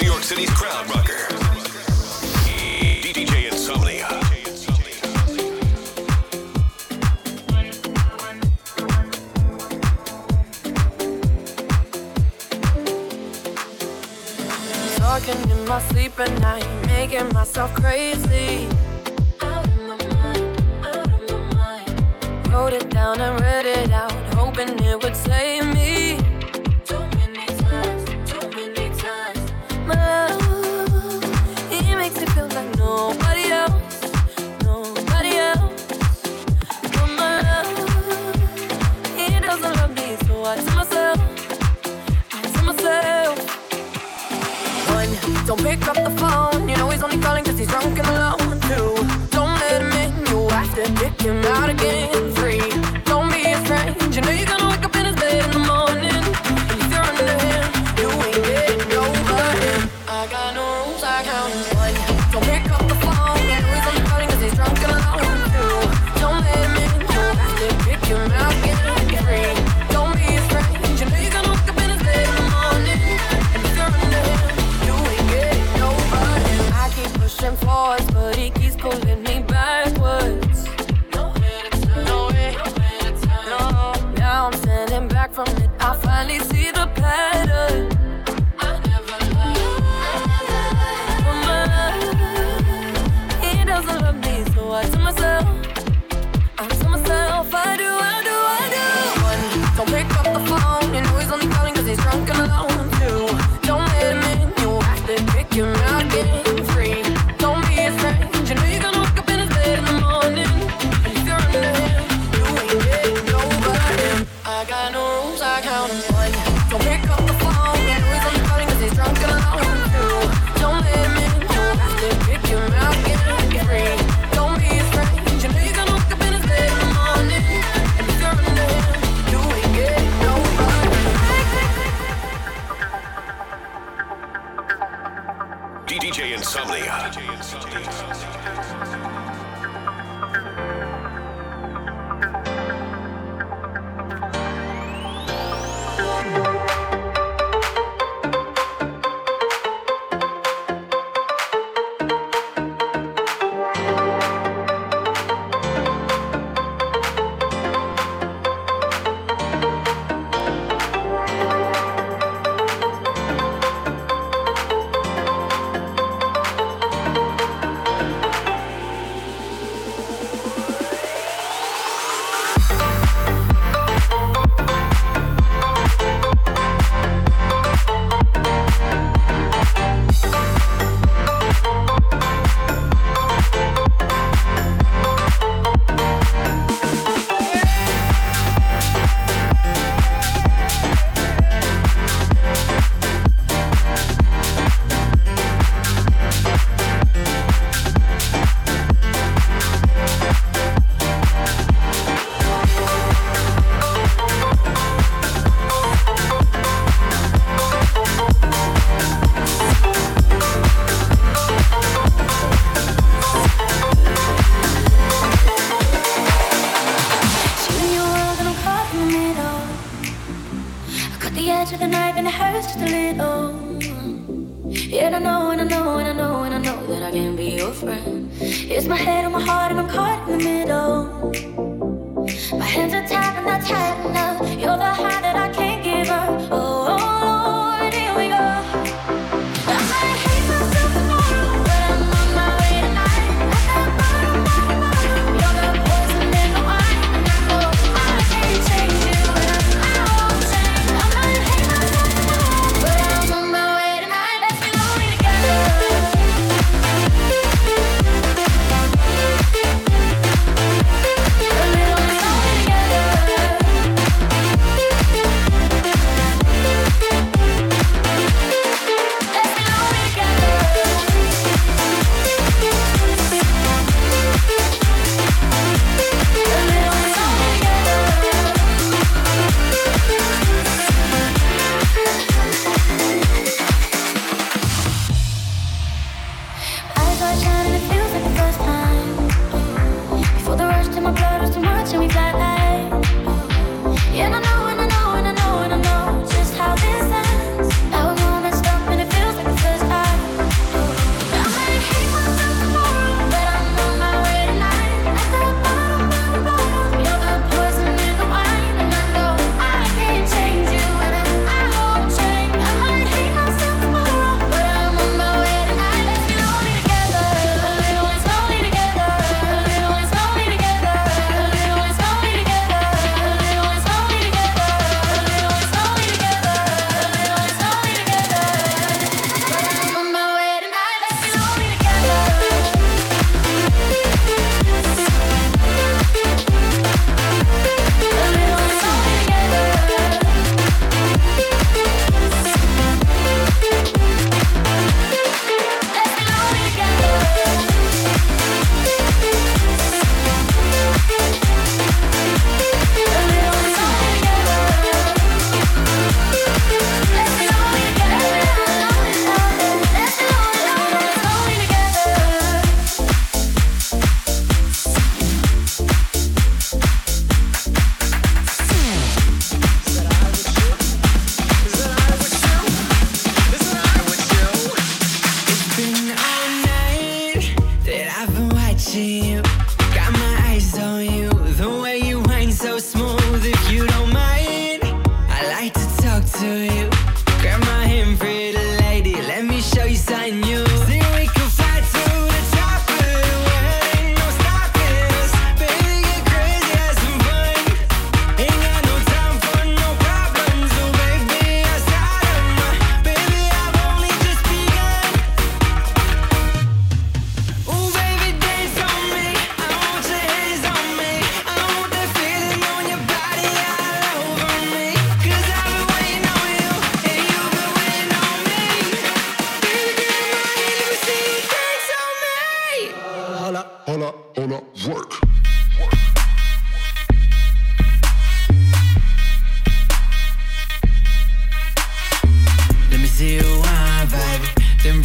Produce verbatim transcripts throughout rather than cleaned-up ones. New York City's crowd rocker, D J Insomnia. Talking in my sleep at night, making myself crazy. Out of my mind, out of my mind. Wrote it down and read it out, hoping it would save me. Too many times, too many times. My love, it makes me feel like nobody else, nobody else. But my love, it doesn't love me, so I tell myself, I tell myself. Don't pick up the phone, you know he's only calling cause he's drunk and alone. Two, don't let him in, you have to kick him out again. Three, don't be afraid, you know you're gonna wake up in his bed in the morning. And if you're under him, you ain't getting over him. I got no rules, I count one. Don't pick up the phone, you know he's only calling cause he's drunk and alone. Two, don't let him in, you have to kick him out again. Three, don't be afraid, you know you're gonna wake up in his bed in the morning. And if you're under him, pushing forwards, but he keeps pulling me backwards. Nowhere to turn, nowhere, nowhere to turn. No. Now I'm standing back from it. I finally see the pattern. I never loved. He doesn't love me, so I tell myself, I tell myself, I do, I do, I do. One, don't pick up the phone. You know he's only calling 'cause he's drunk and alone. Two, don't let him in. You have to pick him out again.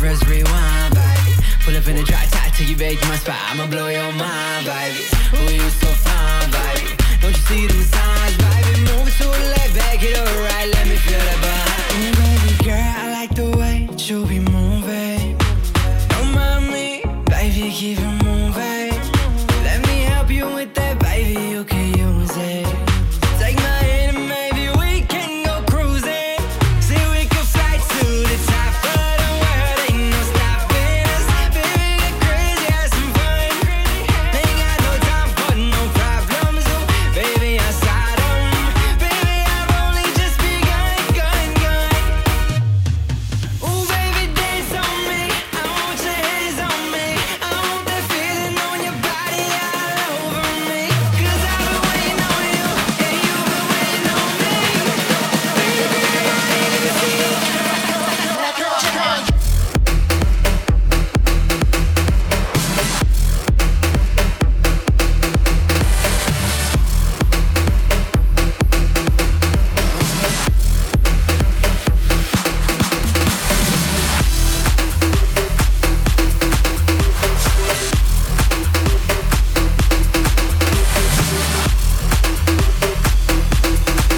press rewind, baby. Pull up in the dry tight till you vacate my spot. I'ma blow your mind, baby. Oh, you so fine, baby. Don't you see them signs, baby? Move it to the left, back it all right. Let me feel that behind. Yeah, baby girl, I like the way you be moving. Don't mind me, baby, keep it moving. Let me help you with that, baby, you can use it. Take my hand and maybe we can go cruising. See, we can fly to the top of the world. Ain't no stopping us, baby, get crazy, have some fun. Ain't got no time for no problems, oh, baby, I saw them. Baby, I've only just begun, gun, gun. Ooh, baby, dance on me, I want your hands on me. I want that feeling on your body all over me. Cause I've been waiting on you, and you've been waiting on me. Let me tell you, no, I, I need a miracle, I need a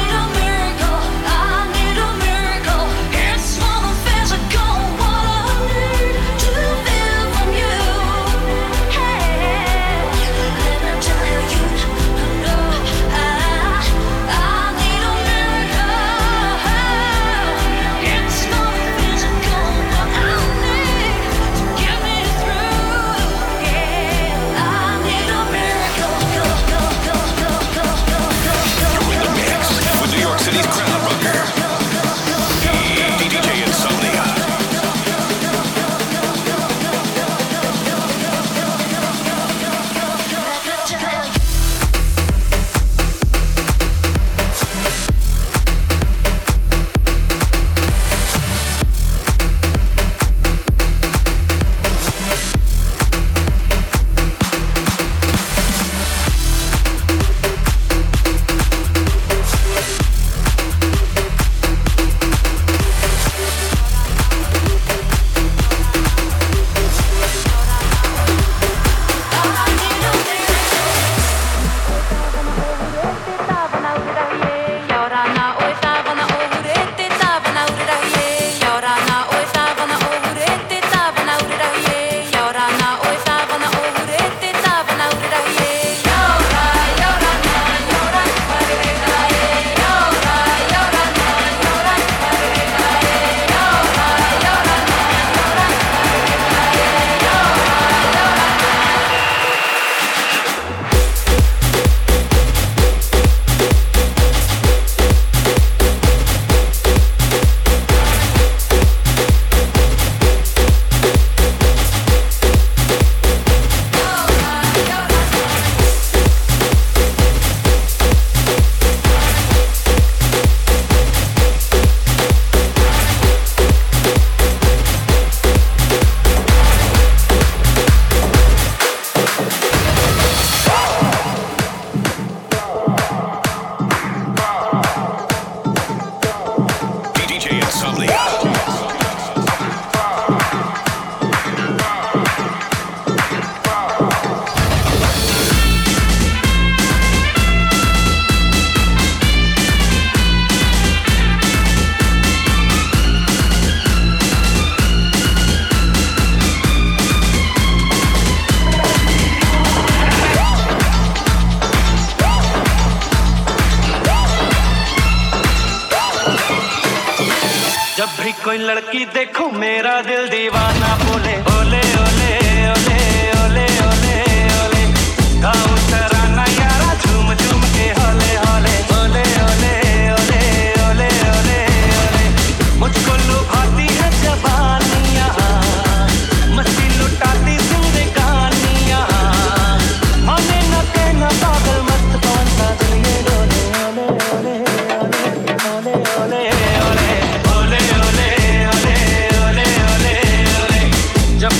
miracle. It's more than physical, what I need to feel from you. Hey, let me tell you, no, I, I need a miracle. It's more than physical, what I need to get me through. Yeah, I need a miracle. Go, go, go, go, go, go, go, go, go, go. Mix with New York City's crowd rocker, D J Insomnia. D J Insomnia. जब भी कोई लड़की देखो मेरा दिल दीवाना बोले ओले ओले ओले ओले ओले ओले गाऊं तराना यारा झूम झूम के होले होले ओले ओले ओले ओले ओले ओले मुझको लुभाती है जवानियाँ मस्ती लुटाती जिंदगानियाँ माने न कहना पागल मस्त कौन सा दुनिया डोले ओले ओले ओले ओले ओले ओले. Jump.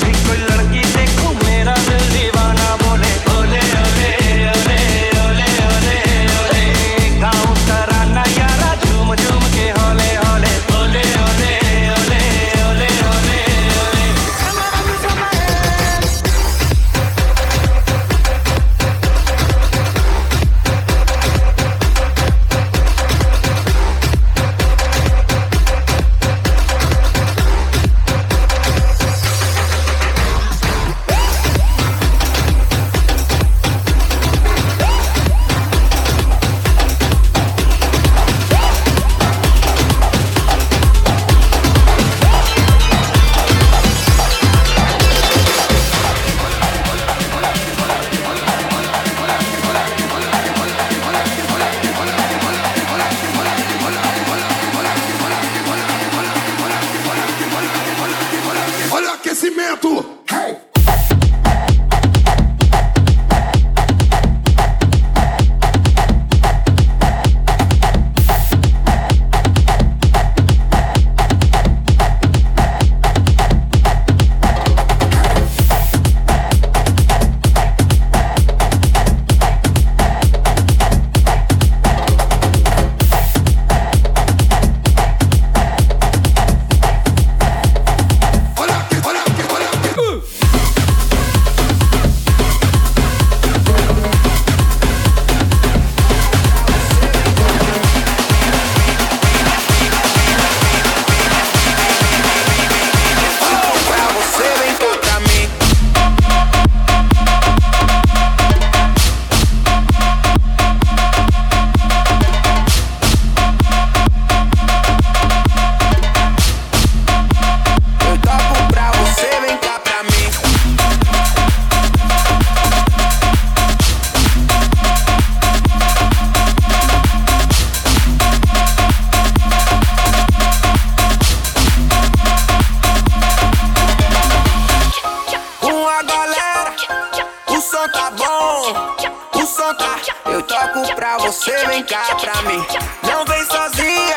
tá bom, o som tá, eu toco pra você, vem cá pra mim. Não vem sozinha,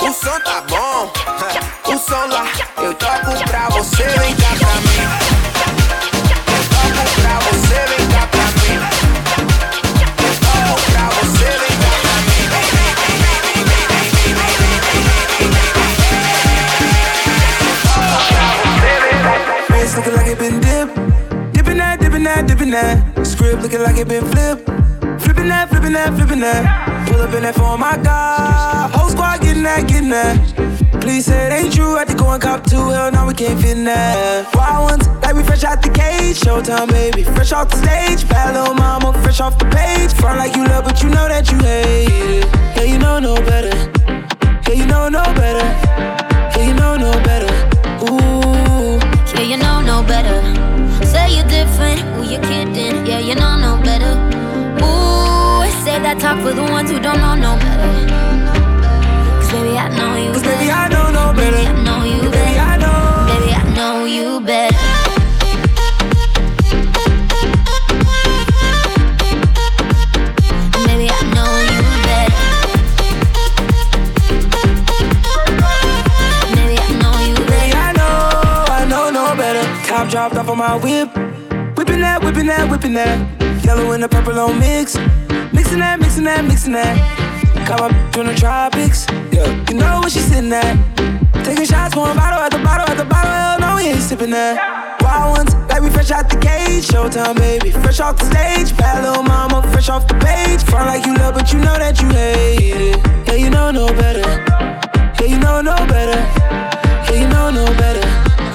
o som tá bom, o som lá, eu toco pra você, vem cá pra mim. Eu toco pra você, vem cá pra mim. Eu toco pra você, vem cá pra mim. Face looking like it been dipped, dipping that, dipping that, dipping that. Script looking like it been flipped, flipping that, flipping that, flipping that. Pull up in that phone, my God, whole squad getting that, getting that. Please say it ain't true, I think going cop two, hell no, we can't fit in that. Wild ones, like we fresh out the cage, showtime baby, fresh off the stage. Bad little mama, fresh off the page. Front like you love, but you know that you hate it. Yeah, you know no better. Yeah, you know no better. Yeah, you know no better. Ooh. Yeah, you know no better. Say you're different, who you kidding? Yeah, you know no better. Ooh, save that talk for the ones who don't know no better. Baby, I know you better. Baby, I don't know better. Baby, I know you better. Baby, I know. Baby, I know you better. Dropped off on my whip, whipping that, whipping that, whipping that. Yellow and the purple on mix, mixing that, mixing that, mixing that. Caught my bitch in the tropics, yeah. You know where she sitting at. Taking shots, one bottle at the bottle at the bottle. Hell no, we ain't sipping that. Wild ones, like we fresh out the cage. Showtime, baby, fresh off the stage. Bad little mama, fresh off the page. Front like you love, but you know that you hate it. Yeah, you know no better. Yeah, you know no better. Yeah, you know no better.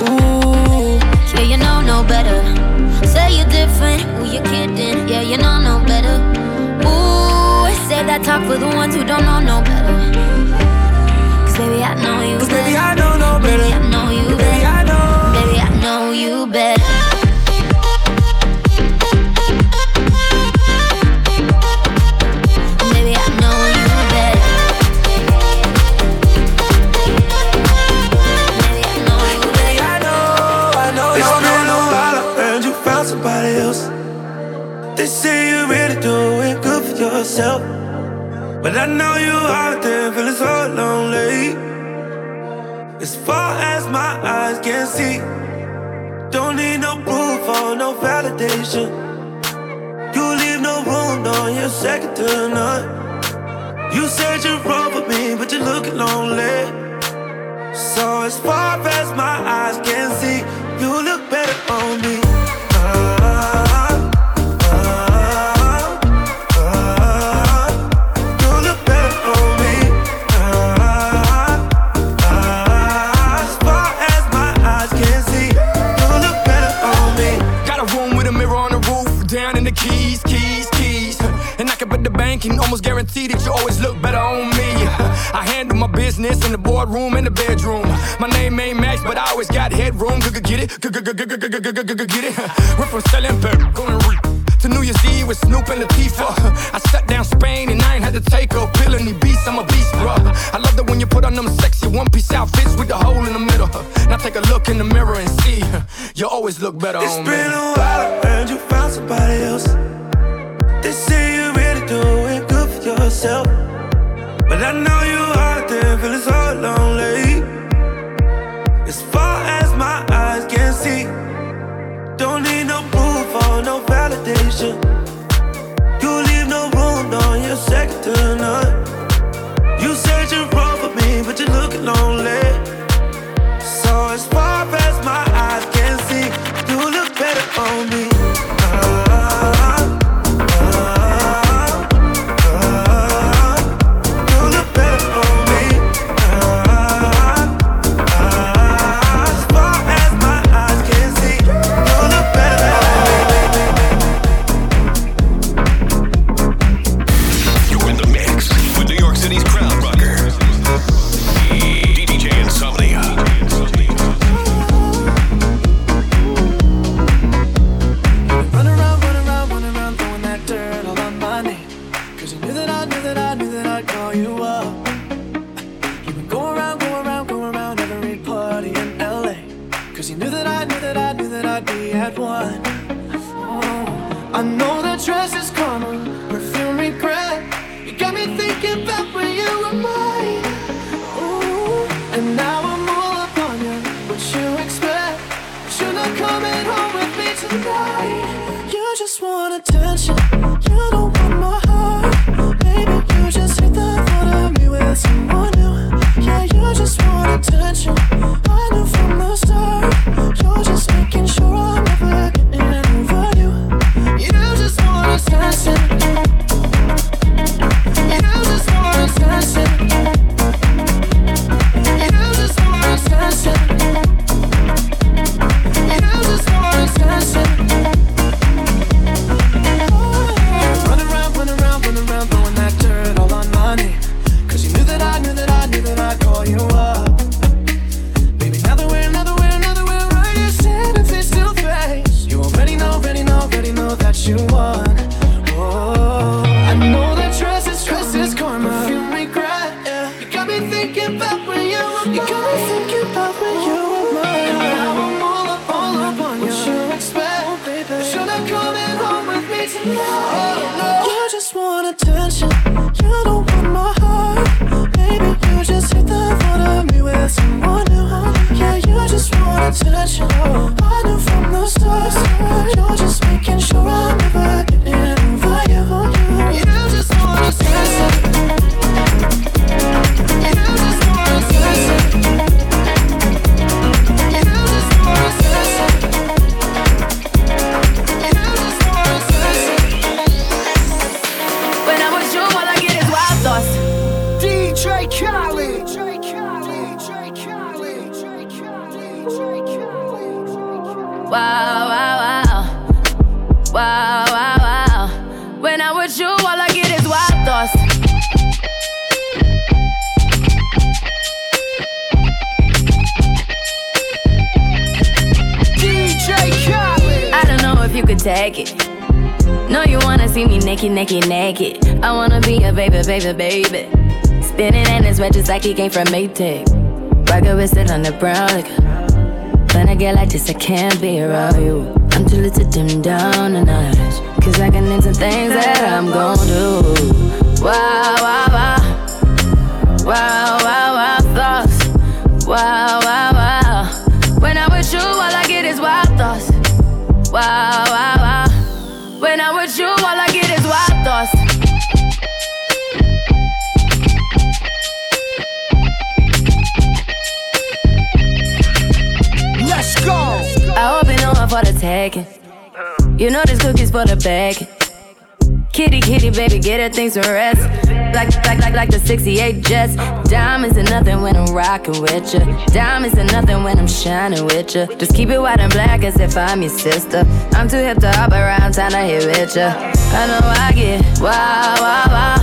Ooh. Yeah, you know no better. Say you're different, who you kidding? Yeah, you know no better. Ooh, say that talk for the ones who don't know no better. Cause baby, I know you Cause better. Baby, I don't know better. Baby, I know you baby, better. I know. Baby, I know you better. They say you really doing good for yourself, but I know you out there feeling so lonely. As far as my eyes can see, don't need no proof or no validation. You leave no room, no, you're second to none. You said you're wrong for me, but you're looking lonely. So as far as my eyes can see, you look better on me. Almost guaranteed that you always look better on me. I handle my business in the boardroom and the bedroom. My name ain't Max, but I always got headroom. Get it, get it, get it. We're from selling paper to New Year's Eve with Snoop and Latifah. I shut down Spain and I ain't had to take a pill. Any beast, I'm a beast, bruh. I love that when you put on them sexy one-piece outfits with the hole in the middle. Now take a look in the mirror and see, you always look better on me. It's been a while and you found somebody else. They say you really do yourself, but I know you out there feeling so lonely. As far as my eyes can see, don't need no proof or no validation. You leave no room, no, you're second to none. You said you're wrong for me, but you're looking lonely. So as far as my eyes can see, you look better on me. I know that dress is karma, perfume regret. You got me thinking back when you were mine. Ooh, and now I'm all up on you. What you expect? You're not coming home with me tonight. You just want attention. You don't want my heart. Baby, you just hit the thought of me with someone new. Yeah, you just want attention. I knew from the start. You're just making sure I'm never getting over you. You just want attention. You just want attention. You just want attention. You just want attention. Run around, run around, run around, throwing that dirt all on my name. 'Cause you knew that I knew that I knew that I'd call you up. You want, oh, I know that dress is dress is karma. Perfume regret, yeah. You got me thinking about when you were mine. You got me thinking about when you were mine. And now I'm all up, all up on you. What you expect, oh, baby? Should I come in home with me tonight? Oh, no. You just want attention. You don't want my heart. Baby, you just hit the thought of me with someone new. Yeah, you just want attention. I knew from the start. You're just making sure I'm never getting over you. You just want attention. You just want attention. You just want attention. You just want attention. When I'm with you, all I get is wild thoughts. D J Khaled. Wow, wow, wow, wow, wow, wow. When I'm with you, all I get is wild thoughts. D J Khaled. I don't know if you could take it. No, you wanna see me naked, naked, naked. I wanna be a baby, baby, baby. Spinning in his red just like he came from Maytag. Rocket with it on the brown like. When I get like this, I can't be around you. I'm too little to dim down the knowledge, 'cause I can into things that I'm gon' do. Wow, wow, wow. Wow, wow, wow, thoughts. Wow, wow, wow. When I'm with you, all I get is wild thoughts. Wow, wow, wow. When I'm with you, all I get is wild thoughts. I hope you know I'm for the tagging. You know this cookie's for the bag. Kitty, kitty, baby, get her things to rest. Like, like, like, like the sixty-eight Jets. Diamonds and nothing when I'm rocking with ya. Diamonds and nothing when I'm shining with ya. Just keep it white and black as if I'm your sister. I'm too hip to hop around, time to hit with ya. I know I get wow, wow, wow.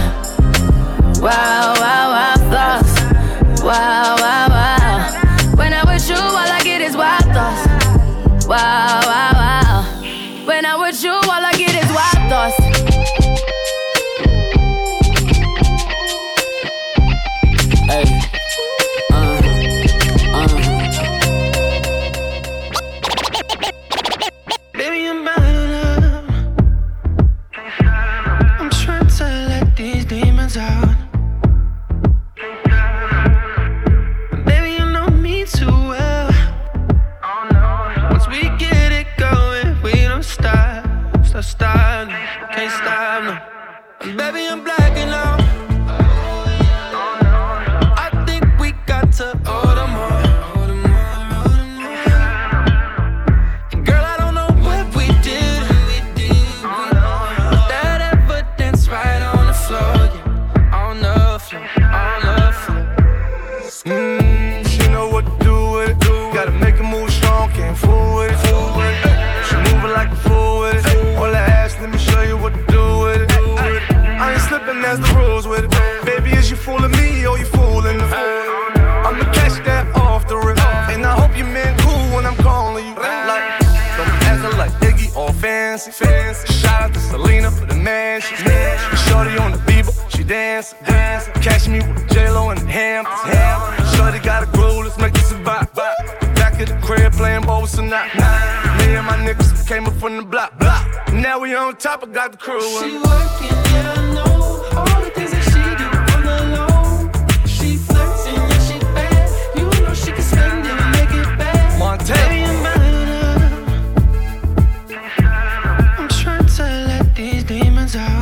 Wow, wow, wow, thoughts. Wow, wow, wow. When I'm with you, all I get is wild thoughts. Wow, wow, wow. When I'm with you, all I get is wild thoughts. Hey, uh, uh. Baby, I'm bound up. I'm trying to let these demons out. Stop, can't stop, no. Baby, I'm blacking out. I think we got to order more. Girl, I don't know what we did. That evidence right on the floor, yeah. On the floor, on the floor. Mmm, she know what to do with it. Gotta make a move strong, can't fool with it. She moving like a fool with it. Let me show you what to do with it. I ain't slipping, that's the rules with it. Baby, is you fooling me or you fooling the fool? I'ma catch that off the rip, and I hope you meant cool when I'm calling you. Like, don't be acting like Iggy or fancy. Shout out to Selena for the man she is. Shorty on the Bieber, she dancing. Catch me with J-Lo and the Hamptons. Shorty got a groove, let's make this a bop. Back at the crib playing ball with some knock. Me and my niggas came up from the block. block. Now we on top, I got the crew. She working, yeah, I know all the things that she do on the low. She flexing, yeah, she bad. You know she can spend it and make it back. Montana. I'm trying to let these demons out.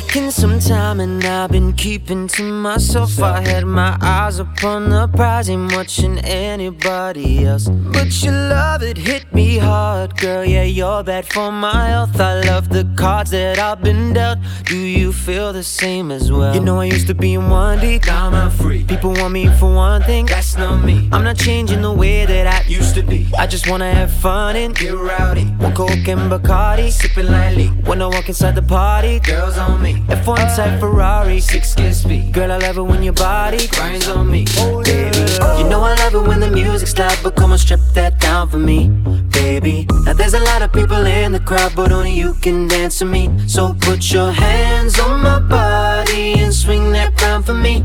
Taking some time and I've been keeping to myself. I had my eyes upon the prize, ain't watching anybody else. But your love, it hit me hard, girl. Yeah, you're bad for my health. I love the cards that I've been dealt. Do you feel the same as well? You know I used to be in one deep. Now I'm free. People want me for one thing. That's not me. I'm not changing the way that I used to be. I just wanna have fun and get rowdy. One Coke and Bacardi, sipping lightly. When I walk inside the party, girls on me. F one type Ferrari, six kiss me. Girl, I love it when your body grinds on me, baby. You know I love it when the music's loud, but come on, strip that down for me, baby. Now there's a lot of people in the crowd, but only you can dance with me. So put your hands on my body and swing that round for me,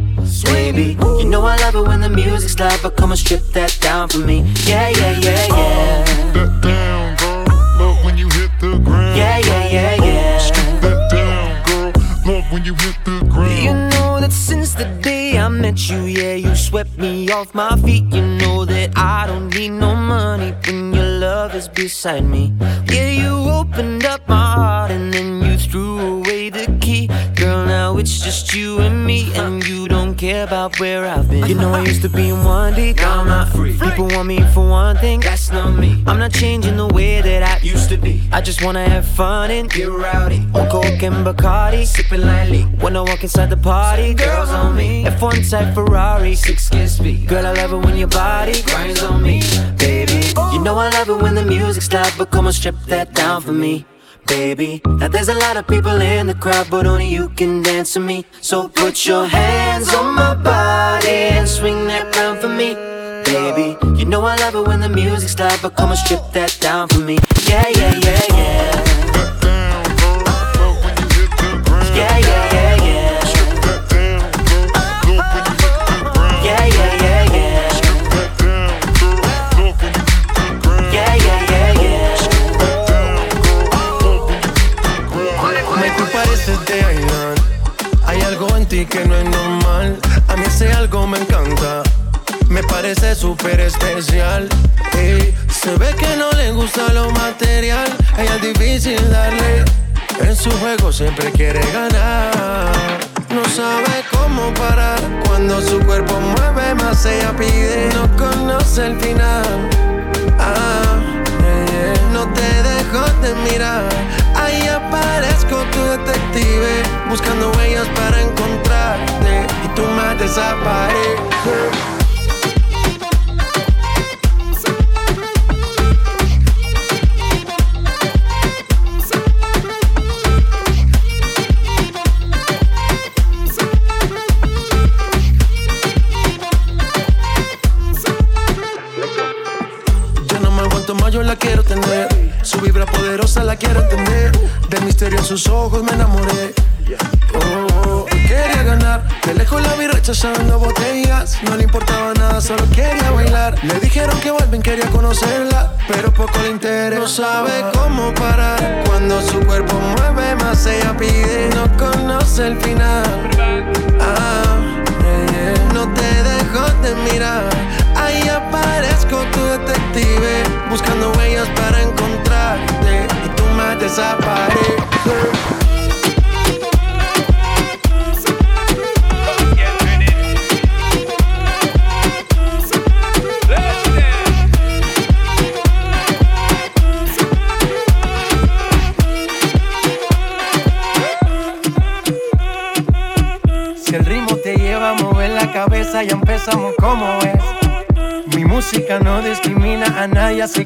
baby. You know I love it when the music's loud, but come on, strip that down for me. Yeah, yeah, yeah, yeah. Strip that down, girl. Love when you hit the ground. Yeah, yeah, yeah, yeah. Strip that down. Love when you hit the ground. You know that since the day I met you, yeah, you swept me off my feet. You know that I don't need no money when your love is beside me. Yeah, you opened up my heart and then you threw away the key. Girl, now it's just you and me, and you don't care about where I've been. You know I used to be in one deep. Now I'm not free. People want me for one thing. That's not me. I'm not changing the way that I used to be. I just wanna have fun and get rowdy. On Coke and Bacardi, sipping lightly. When I walk inside the party, girls on me. F one type Ferrari, six kiss me. Girl, I love it when your body grinds on me, baby. You know I love it when the music's loud, but come on, strip that down for me, baby. Now there's a lot of people in the crowd, but only you can dance with me. So put your hands on my body and swing that round for me, baby. You know I love it when the music's loud, but come and strip that down for me. Yeah, yeah, yeah, yeah. Yeah, yeah, yeah, yeah. Yeah, yeah, yeah, yeah. Yeah, yeah, yeah, yeah. Me culpa de ese día. Hay algo en ti que no es normal. A mí ese algo me encanta. Me parece súper especial. Ey, se ve que no le gusta lo material. A ella es difícil darle. En su juego siempre quiere ganar. No sabe cómo parar. Cuando su cuerpo mueve más ella pide. No conoce el final. Ah, yeah, yeah. No te dejo de mirar. Ahí aparezco tu detective. Buscando huellas para encontrarte. Y tú más desapareces. La quiero entender. Del misterio en sus ojos me enamoré. Oh, oh. Quería ganar. De lejos la vi rechazando botellas. No le importaba nada, solo quería bailar. Le dijeron que Balvin quería conocerla, pero poco le interesa. No sabe cómo parar. Cuando su cuerpo mueve más ella pide. No conoce el final. Ah, yeah, yeah. No te dejo de mirar. Ahí aparezco tu detective. Buscando huellas para encontrarte. Más desaparece. Si el ritmo te lleva a mover la cabeza, ya empezamos como es. Mi música no discrimina a nadie, así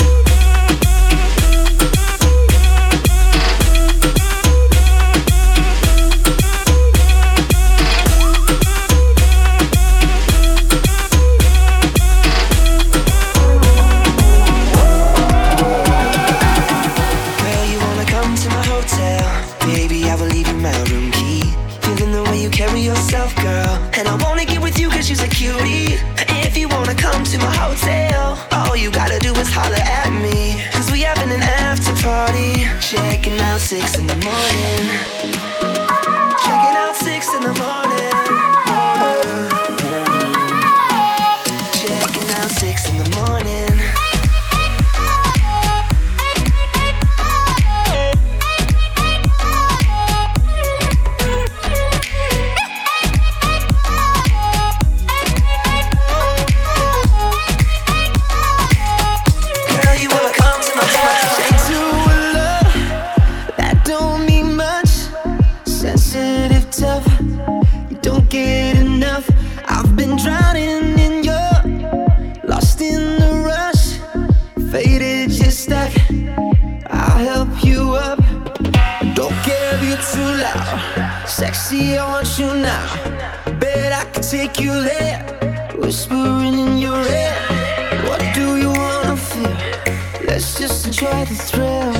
Six in the morning. Checking out six in the morning. Oh. Checking out six in the morning. Sexy, I want you now. Bet I can take you there. Whispering in your ear, what do you wanna feel? Let's just enjoy the thrill.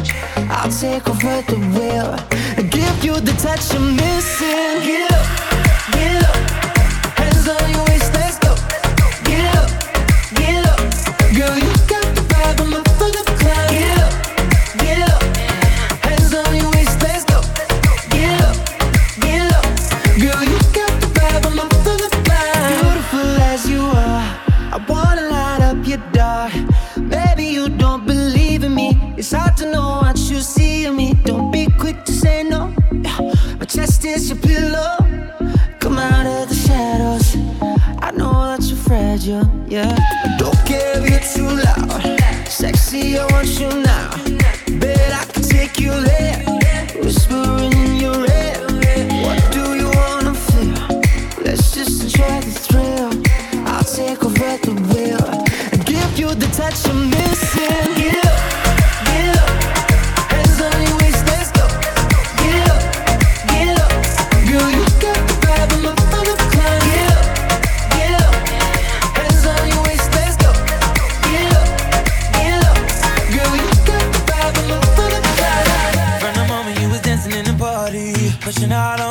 I'll take over the wheel and give you the touch you're missing. Get up, get up, hands on your waist, let's go. Get up, get up, girl, you got the vibe, I'm a fucking clown. Get up, get up, hands on your waist, let's go. Get up. Girl, you got the vibe, I'm up for the vibe. Beautiful as you are, I wanna light up your dark. Maybe you don't believe in me, it's hard to know what you see in me. Don't be quick to say no, my chest is your pillow. Come out of the shadows, I know that you're fragile, yeah. Don't care if you're too loud, sexy, I want you now. Bet I can take you there, whispering in your ear. What do you wanna feel? Let's just enjoy the thrill. I'll take over the wheel and give you the touch you're missing. Get up, get up, hands on your waist, let's go. Get up, get up, girl, you got the vibe, I'm up on the climb. Get up, get up, hands on your waist, let's go. Get up, get up, girl, you got the vibe, I'm up on the climb. From the moment you was dancing in the party, pushing out on.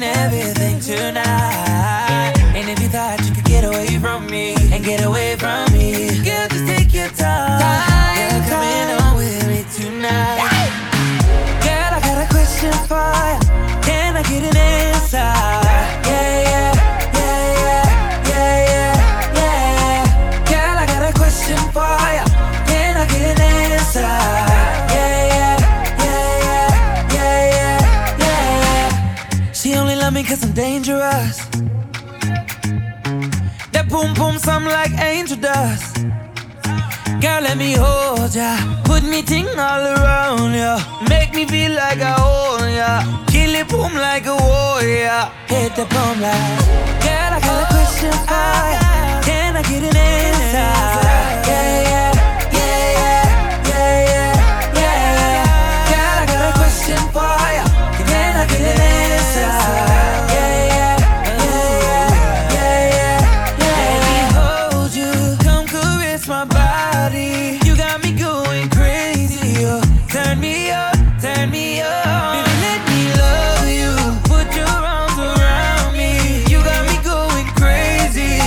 Everything tonight, and if you thought you could get away from me and get away from me, girl, just take your time. You're coming home with me tonight, girl. I got a question for you. Can I get an answer? Yeah, yeah, yeah, yeah, yeah, yeah, yeah. Girl, I got a question for you. Can I get an answer? Yeah, yeah. She only love me cause I'm dangerous. That boom boom sound like angel dust. Girl, let me hold ya, put me ting all around ya. Make me feel like I own ya, kill it boom like a warrior. Hit the boom like, girl, I got a question for ya. Can I get an answer? Yeah, yeah, yeah, yeah, yeah, yeah, yeah. Girl, I got a question for ya. Can I get an answer? Yeah, yeah, yeah, yeah, yeah, yeah, yeah. Let me hold you, come caress my body. You got me going crazy, oh. Turn me up, turn me up. Baby, let me love you, put your arms around me. You got me going crazy.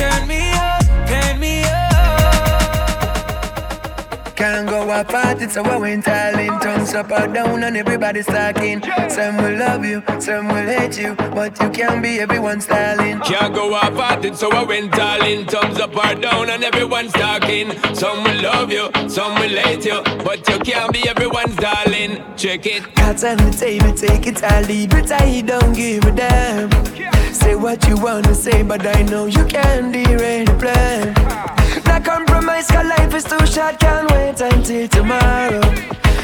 Turn me up, turn me up. Can't go apart, it's our winter in tongues up or down and everybody's talking. Some will love you, some will hate you, but you can't be everyone's darling. Can't go apart, it's our winter in tongues up or down and everyone's talking. Some will love you, some will hate you, but you can't be everyone's darling. Check it. Cards on the table, take it, I leave it, I don't give a damn. Say what you wanna say, but I know you can't derail the plan. I compromise, cause life is too short, can't wait until tomorrow.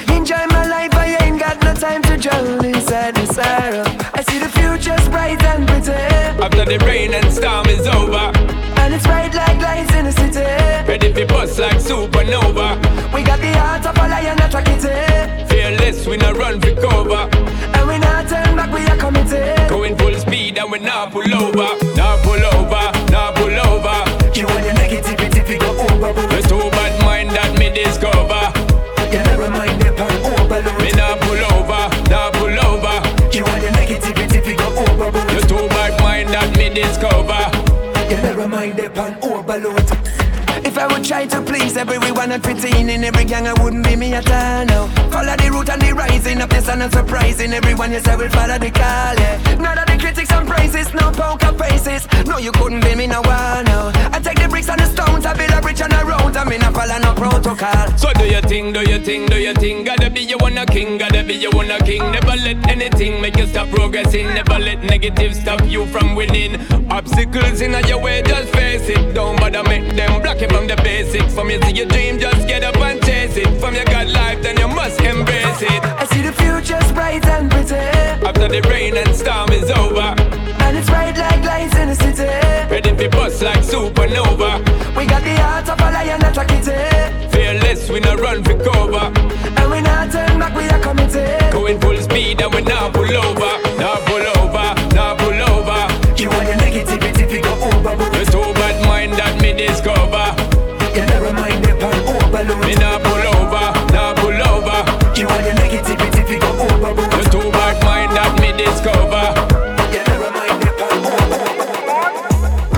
Enjoy my life, I ain't got no time to drown inside the sorrow. I see the future's bright and pretty after the rain and storm is over, and it's bright like lights in the city, ready for bust like supernova. We got the heart of a lion, not a kitty. Fearless, we not run for cover, and we not turn back, we are committed. Going full speed and we not pull over. Not pull over, not pull over. You and your negativity we go over. There's too bad mind that me discover. You never mind the pan overload. Me not pull over, not pull over. You and your negativity we go over. There's too bad mind that me discover. You never mind the pan overload. If I would try to please everyone and fit in in every gang, I wouldn't be me at all now. Follow the route and the rising up, yes, and I'm surprising everyone, yes, I will follow the call, yeah. None of the critics and praises, no poker faces, no, you couldn't be me no one now. I take the bricks and the stones, I build a bridge and a road, I'm in a follow no protocol. So do your thing, do your thing, do your thing, gotta be your one a king, gotta be your one a king. Never let anything make you stop progressing, never let negative stop you from winning. Obstacles in your way, just face it, don't bother make them block it. From the basics, from you see your dream, just get up and chase it. From your God life, then you must embrace it. I see the future's bright and pretty after the rain and storm is over, and it's bright like lights in the city, ready for bust like supernova. We got the heart of a lion, not a kitty. Fearless, we not run for cover, and we not turn back, we are committed. Going full speed and we not pull over. Not pull over, not pull over. You want your negativity, we go over. There's too bad mind that me discover. You never mind the pan overload. Me nah pull over, nah pull over. You want your negativity, we go over. There's too bad mind that me discover. You never mind the pan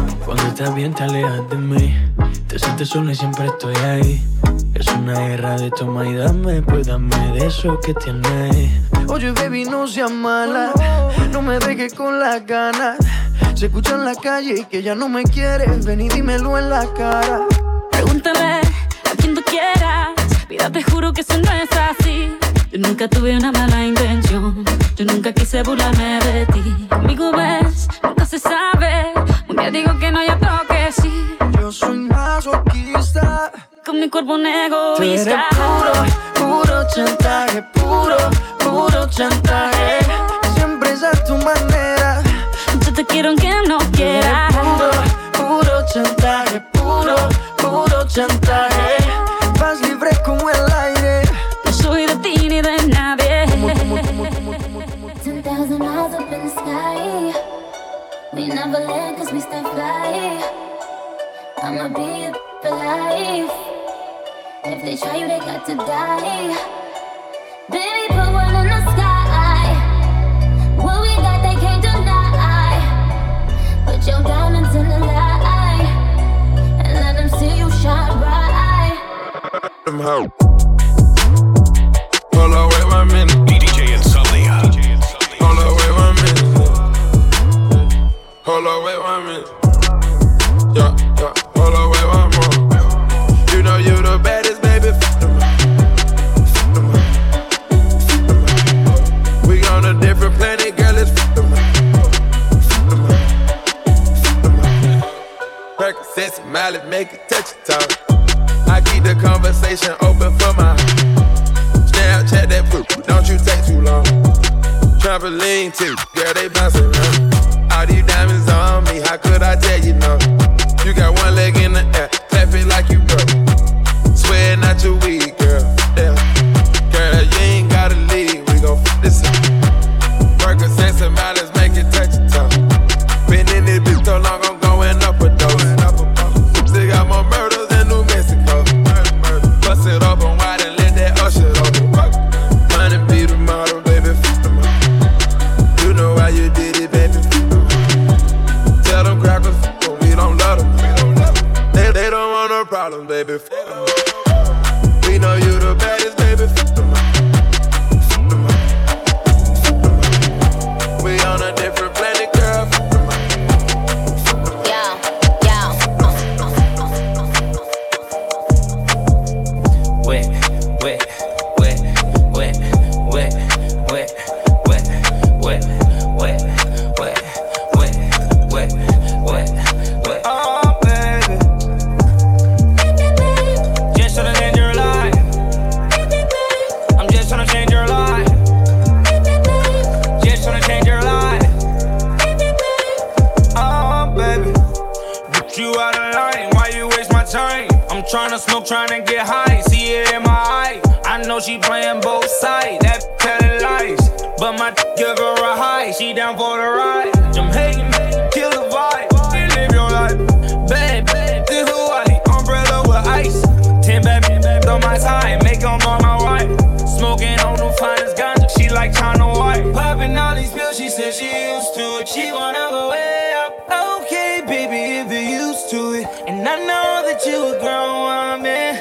overload. Cuando estás bien te alejas de mí, te sientes sola y siempre estoy ahí. Es una guerra de toma y dame, pues dame de eso que tienes. Oye baby, no seas mala, no me dejes con las ganas. Se escucha en la calle y que ya no me quieres, ven y dímelo en la cara. Pregúntame a quien tú quieras, mira te juro que eso no es así. Yo nunca tuve una mala intención, yo nunca quise burlarme de ti. Conmigo ves, nunca se sabe, un día digo que no y otro que sí. Yo soy masoquista, con mi cuerpo un egoísta. Tú eres puro, puro chantaje, puro, puro chantaje. Siempre es a tu manera, yo te quiero aunque no quieras. Puro, puro chantaje, puro, puro chantaje. Vas libre como el aire, no soy de ti ni de nadie. ten thousand miles up in the sky, we never land cause we stay fly. I'ma be a for life. If they try you they got to die. Baby put one in the sky, what we got they can't deny. Put your diamonds in the light, them out. Hold on, wait one minute. D J Insomnia. Hold on, wait one minute. Hold on, wait one minute. Yeah, yeah. Hold on, wait one more. You know you the baddest, baby. F them out. F them out. We on a different planet, girl. It's f them out. F them out. F them out. Percocets, Miley, make it touch it talk. I keep the conversation open for my Snapchat that poop, don't you take too long. Trampoline too, girl they bouncing around. All these diamonds on me, how could I tell you no? You got one leg in the air, clap it like you broke. Swear not your weed, girl, yeah. Girl, you ain't gotta leave, we gon' f*** this up. Work a sense of mileage, make it touch your toe. Been in this bitch so long, I'm going up a dose. Still got more murder. Up and wide and let that usher open. Money be the model, baby. You know why you did it, baby. Tell them crackers, but we don't. tryna smoke, tryna get high. See it in my eye, I know she playing both sides. That b- telling lies, but my d- give her a high. She down for the ride. I'm hating, kill the vibe. Live your life, bad, bad. This Hawaii umbrella with ice. Ten bad, bad on my side, make them on my wife. Smoking on the finest ganja, she like China White. Popping all these pills, she said she used to it. She wanna go way up. Okay, baby, if you're used to it. And I know that you a grown woman,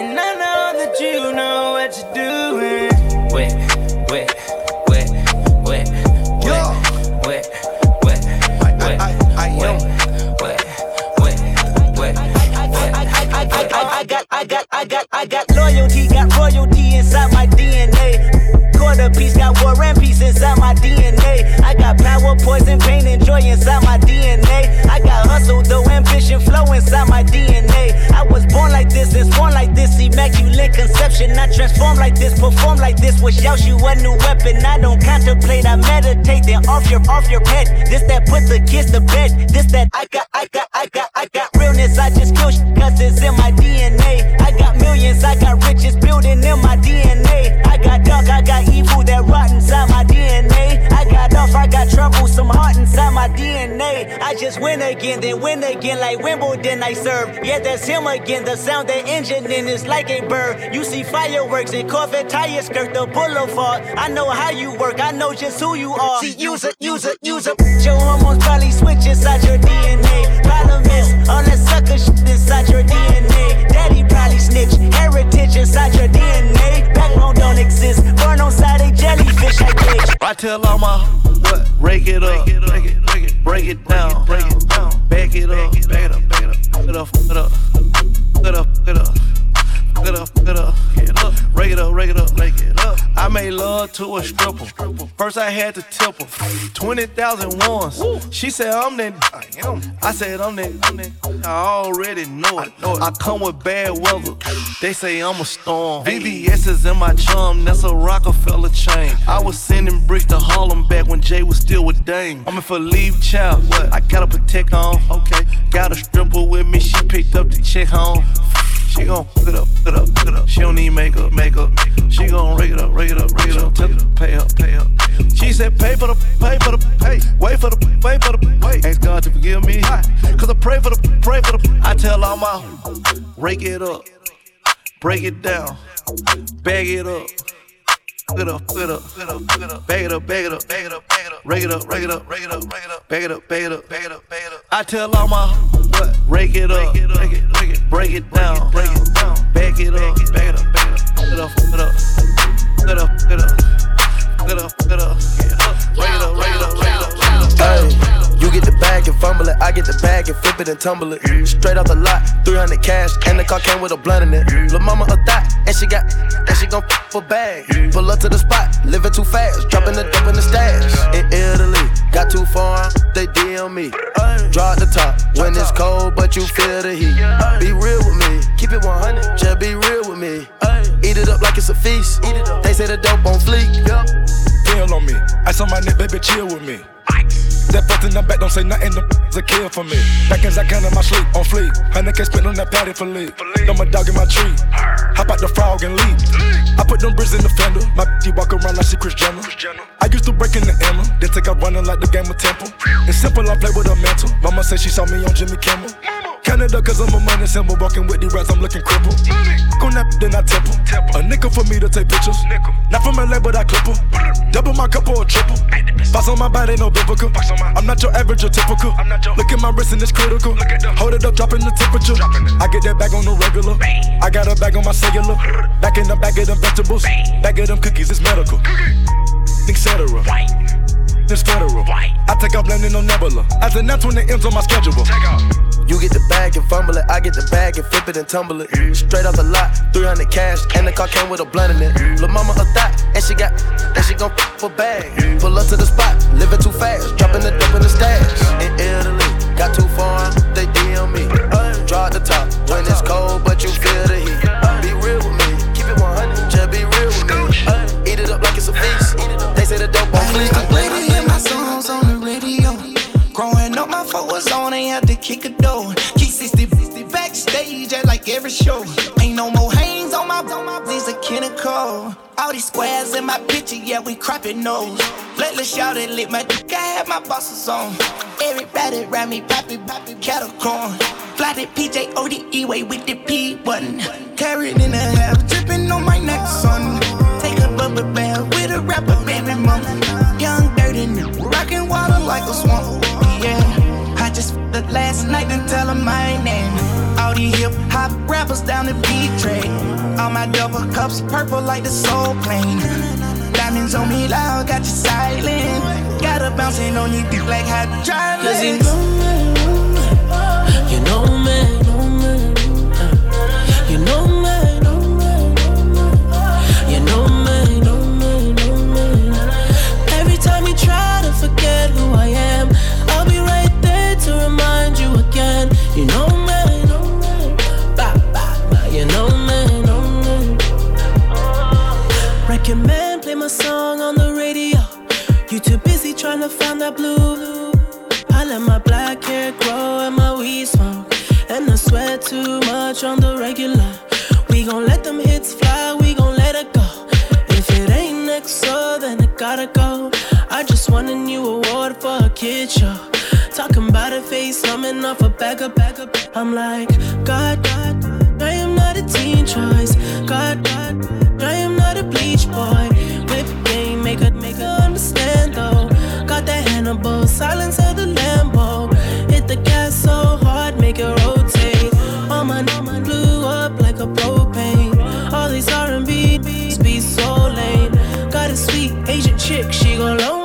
and I know that you know what you're doing. Wet, wet, wet, wet, wet, wet, wet, wet, wet, wet, wet, I got, I got, I got, I got loyalty, got royalty inside my D N A. Quarter piece, got war and peace inside my D N A. I got power, poison, pain, and joy inside my D N A. I got hustle, though, ambition, flow inside my D N A. I was born like this, it's born like this, immaculate conception. I transform like this, perform like this, without you a new weapon. I don't contemplate, I meditate, then off your, off your head. This that put the kids to bed, this that I got, I got, I got, I got realness. I just kill shit, cause it's in my D N A. I got millions, I got riches building in my D N A. I got dark, I got evil that rot inside my D N A. I got off, I got troublesome heart inside my D N A. I just win again, then win again, like Wimbledon I serve. Yeah, that's him again, the sound that engine in is like a bird. You see fireworks and Corvette tire skirt the boulevard. I know how you work, I know just who you are. See, use it, use it, use it. Your hormones probably switch inside your D N A. Problem is, all that sucker shit inside your D N A. Daddy probably snitched, heritage inside your D N A. Backbone don't exist, burn on side a jellyfish, I bitch. I tell all my what? Break it up, break it, break it, break it, break it down, break it down, back it up, back it up, back it up, back it up, back it up, back it up, back it up, back it up, back it up, back it up, break it up, break it up, break it up. I made love to a stripper. First I had to tip her twenty thousand once. She said I'm that. I said I'm that. I already know it. I come with bad weather. They say I'm a storm. V V S is in my chum. That's a Rockefeller chain. I was sending bricks to Harlem back when Jay was still with Dame. I'm in for leave child. I got a protect on. Okay. Got a stripper with me. She picked up the check home. She gon' fuck it up, fuck it up, fuck it up. She don't need makeup, makeup. She gon' rig it up, rig it up, rig it up. Tell her to pay up, pay up. She said pay for the, pay for the, pay. Wait for the, wait for the, wait. Ask God to forgive me, cause I pray for the, pray for the. I tell all my, rake it up, break it down, bag it up. Fuck it up, fuck it up, fuck it up, fuck it up. Bag it up, bag it up, bag it up, bag it up. Rake it up, rake it up, rake it up, rake it up. Bag it up, bag it up, bag it up, bag it up. I tell all my, what? Rake it up, break it, break it. Break it down, break it down, back it up, back it up, back it up, back it up, back it up, back it up, back it up, back it up, back it up, back it up, back it up. Ay, you get the bag and fumble it, I get the bag and flip it and tumble it. Straight off the lot, three hundred cash, and the car came with a blunt in it. Lil' mama a thot, and she got, and she gon' f*** for bag. Pull up to the spot, living too fast, dropping the dope in the stash. In Italy, got too far, they D M me. Draw the top, when it's cold, but you feel the heat. Be real with me, keep it one hundred, just be real with me. Eat it up like it's a feast, they say the dope on fleek. Feel on me, I saw my neck, baby, chill with me. That fuck in the back, don't say nothing, the is a kill for me. Back as I can in my sleep, on fleek. Honey can't spit on that patty for leave. Throw my dog in my tree, hop out the frog and leave. I put them bricks in the fender, my she walk around like she Kris Jenner. I used to break in the Emma, then take her running like the game of Temple. It's simple, I play with her mantle. Mama said she saw me on Jimmy Kimmel. Canada, cause I'm a money symbol, walking with the rats, I'm looking crippled. Gon' that then I temple. temple. A nickel for me to take pictures. Nickel. Not from L A, but I clip her. Double my cup or a triple. Box on my body, no biblical. I'm not your average or typical. Your look at my wrist and it's critical. Look at hold it up, dropping the temperature. Dropping I get that bag on the regular. Bang. I got a bag on my cellular. Back in the bag of them vegetables. Bang. Bag of them cookies, it's medical. Etc. It's federal. White. I take out blending on Nebula. As an that's when it ends on my schedule. Take off. You get the bag and fumble it, I get the bag and flip it and tumble it. Straight off the lot, three hundred cash, and the car came with a blunt in it. Lil' mama a thot, and she got, and she gon' f*** for bag. Pull up to the spot, living too fast, dropping the dope in the stash. In Italy, got too far, they D M me. Draw the top, when it's cold, but you feel the heat. Be real with me, keep it one hundred, just be real with me. Eat it up like it's a feast, they say the dope won't flee. Growing up, my phone was on, ain't had to kick a door. Keep sixty backstage, act like every show. Ain't no more hangs on my bones, these are clinical. All these squares in my picture, yeah, we cropping nose. Let the shout it, lit my dick, I had my bosses on. Everybody around me, poppin', poppin', cattle corn. Fly the P J O D E way with the P button. Carried in a half, drippin' on my neck, son. Take a bubble bath with a rapper every month. Young, dirty, new, rockin' water like a swamp, yeah. I just f***ed up last night and tell them I ain't in. All these hip hop rappers down the B-track. All my double cups purple like the soul plane. Diamonds on me loud, got you silent. Got a bouncing on you deep like hot drive. Cause you know me, you know me, you know me, you know me, know me, know me. Every time you try to forget who I am, I'll be right there to remind you again. You know me. You know me, know me. Recommend play my song on the radio. You too busy trying to find that blue. I let my black hair grow and my weed smoke, and I sweat too much on the regular. We gon' let them hits fly, we gon' let it go. If it ain't next so, then it gotta go. I just won a new award for a kid show. Talking about a face, slumming off a bag of bag of. I'm like, God, God, I am not a teen choice. God, God, I am not a bleach boy. Whip game, make her, make her understand though. Got that Hannibal, silence of the Lambo. Hit the gas so hard, make it rotate. All my numbers blew up like a propane. All these R and B beats be so lame. Got a sweet Asian chick, she gon' low.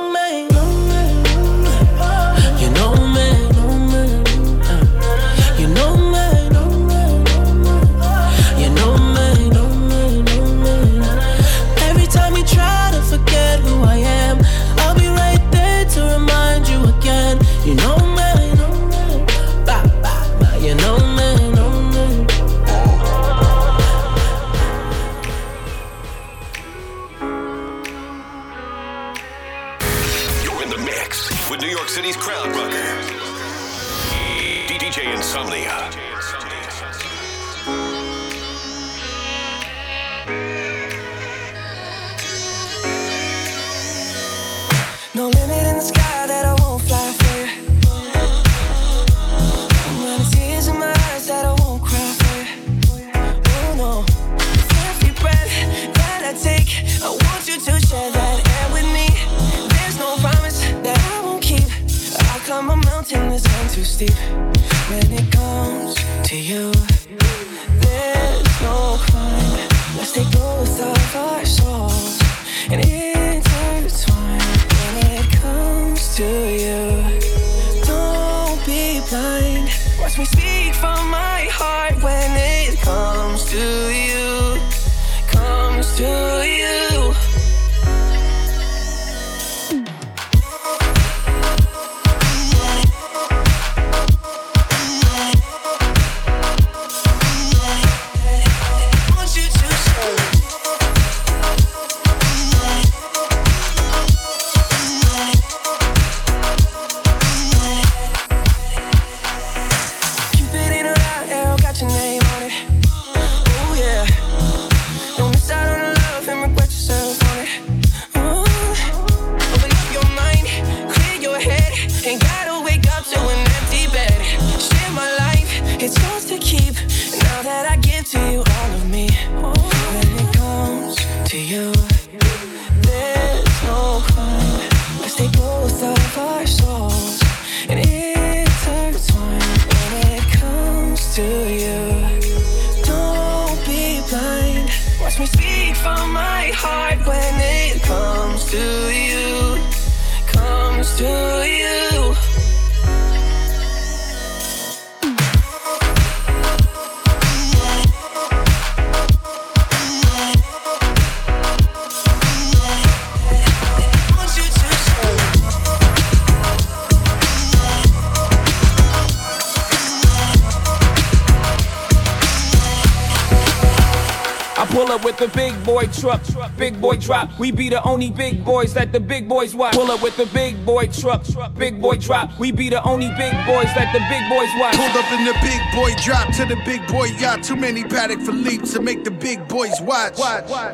Pull up with the big boy truck, big boy drop. We be the only big boys that the big boys watch. Pull up with the big boy truck, big boy drop. We be the only big boys that the big boys watch. Pulled up in the big boy drop to the big boy yacht. Too many Patek Philippe to make the big boys watch.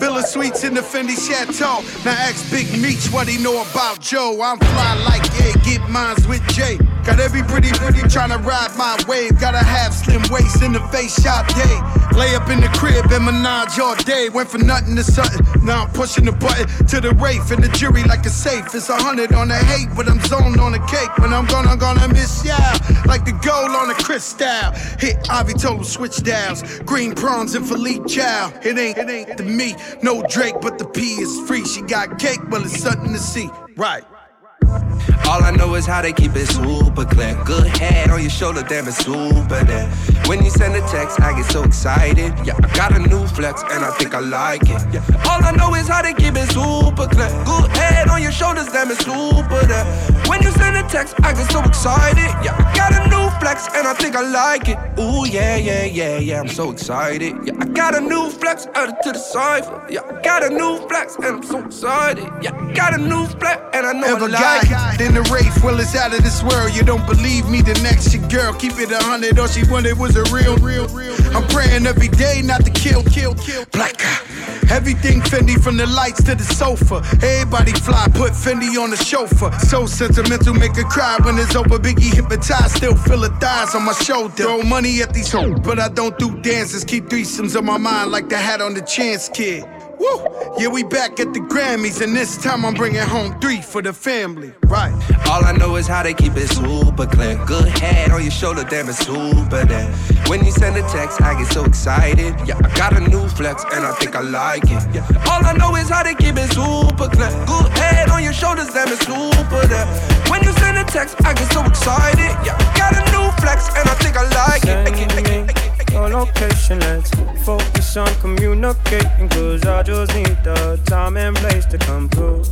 Villa Suites in the Fendi Chateau. Now ask Big Meech what he know about Joe. I'm fly like yeah, get mines with Jay. Got every pretty pretty tryna ride my wave. Gotta have slim waist in the face shot day. Lay up in the crib and Minaj all day. Went from nothing to something. Now I'm pushing the button to the Wraith and the jury like a safe. It's a hundred on the hate, but I'm zoned on the cake. When I'm gonna, gonna miss y'all. Like the gold on the crystal. Hit Ivy total switch downs. Green prawns and Philippe Chow. It ain't, it ain't the meat. No Drake, but the P is free. She got cake, well it's something to see. Right. All I know is how they keep it super clear. Good head on your shoulder, damn it's super there. When you send a text, I get so excited. Yeah, I got a new flex and I think I like it. Yeah. All I know is how they keep it super clear. Good head on your shoulders, damn it's super there. When you send a text, I get so excited. Yeah, I got a new flex and I think I like it. Ooh yeah, yeah, yeah, yeah, I'm so excited. Yeah, I got a new flex out to the cypher. Yeah, I got a new flex and I'm so excited. Yeah, I got a new flex and I know Ever I like it. Then the Wraith, well it's out of this world. You don't believe me, the next your girl. Keep it a hundred, all she wanted was a real, real, real. I'm praying every day not to kill, kill, kill. Black guy. Everything Fendi from the lights to the sofa. Everybody fly, put Fendi on the chauffeur. So sentimental, make her cry when it's over. Biggie hypnotized, still feel her thighs on my shoulder. Throw money at these hoes, but I don't do dances. Keep threesomes on my mind like the hat on the Chance Kid. Woo! Yeah, we back at the Grammys, and this time I'm bringing home three for the family. Right. All I know is how they keep it super clear. Good head on your shoulder, damn it's super there. When you send a text, I get so excited. Yeah, I got a new flex, and I think I like it. Yeah. All I know is how they keep it super clear. Good head on your shoulders, damn it's super there. When you send a text, I get so excited. Yeah, I got a new flex, and I think I like it. I get, I get, I get. On location, let's focus on communicating. Cause I just need the time and place to come through.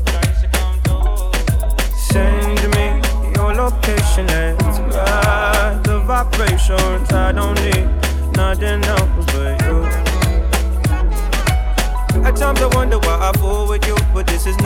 Send me your location, let's ride the vibrations. I don't need nothing else but you. At times I wonder why I fool with you, but this is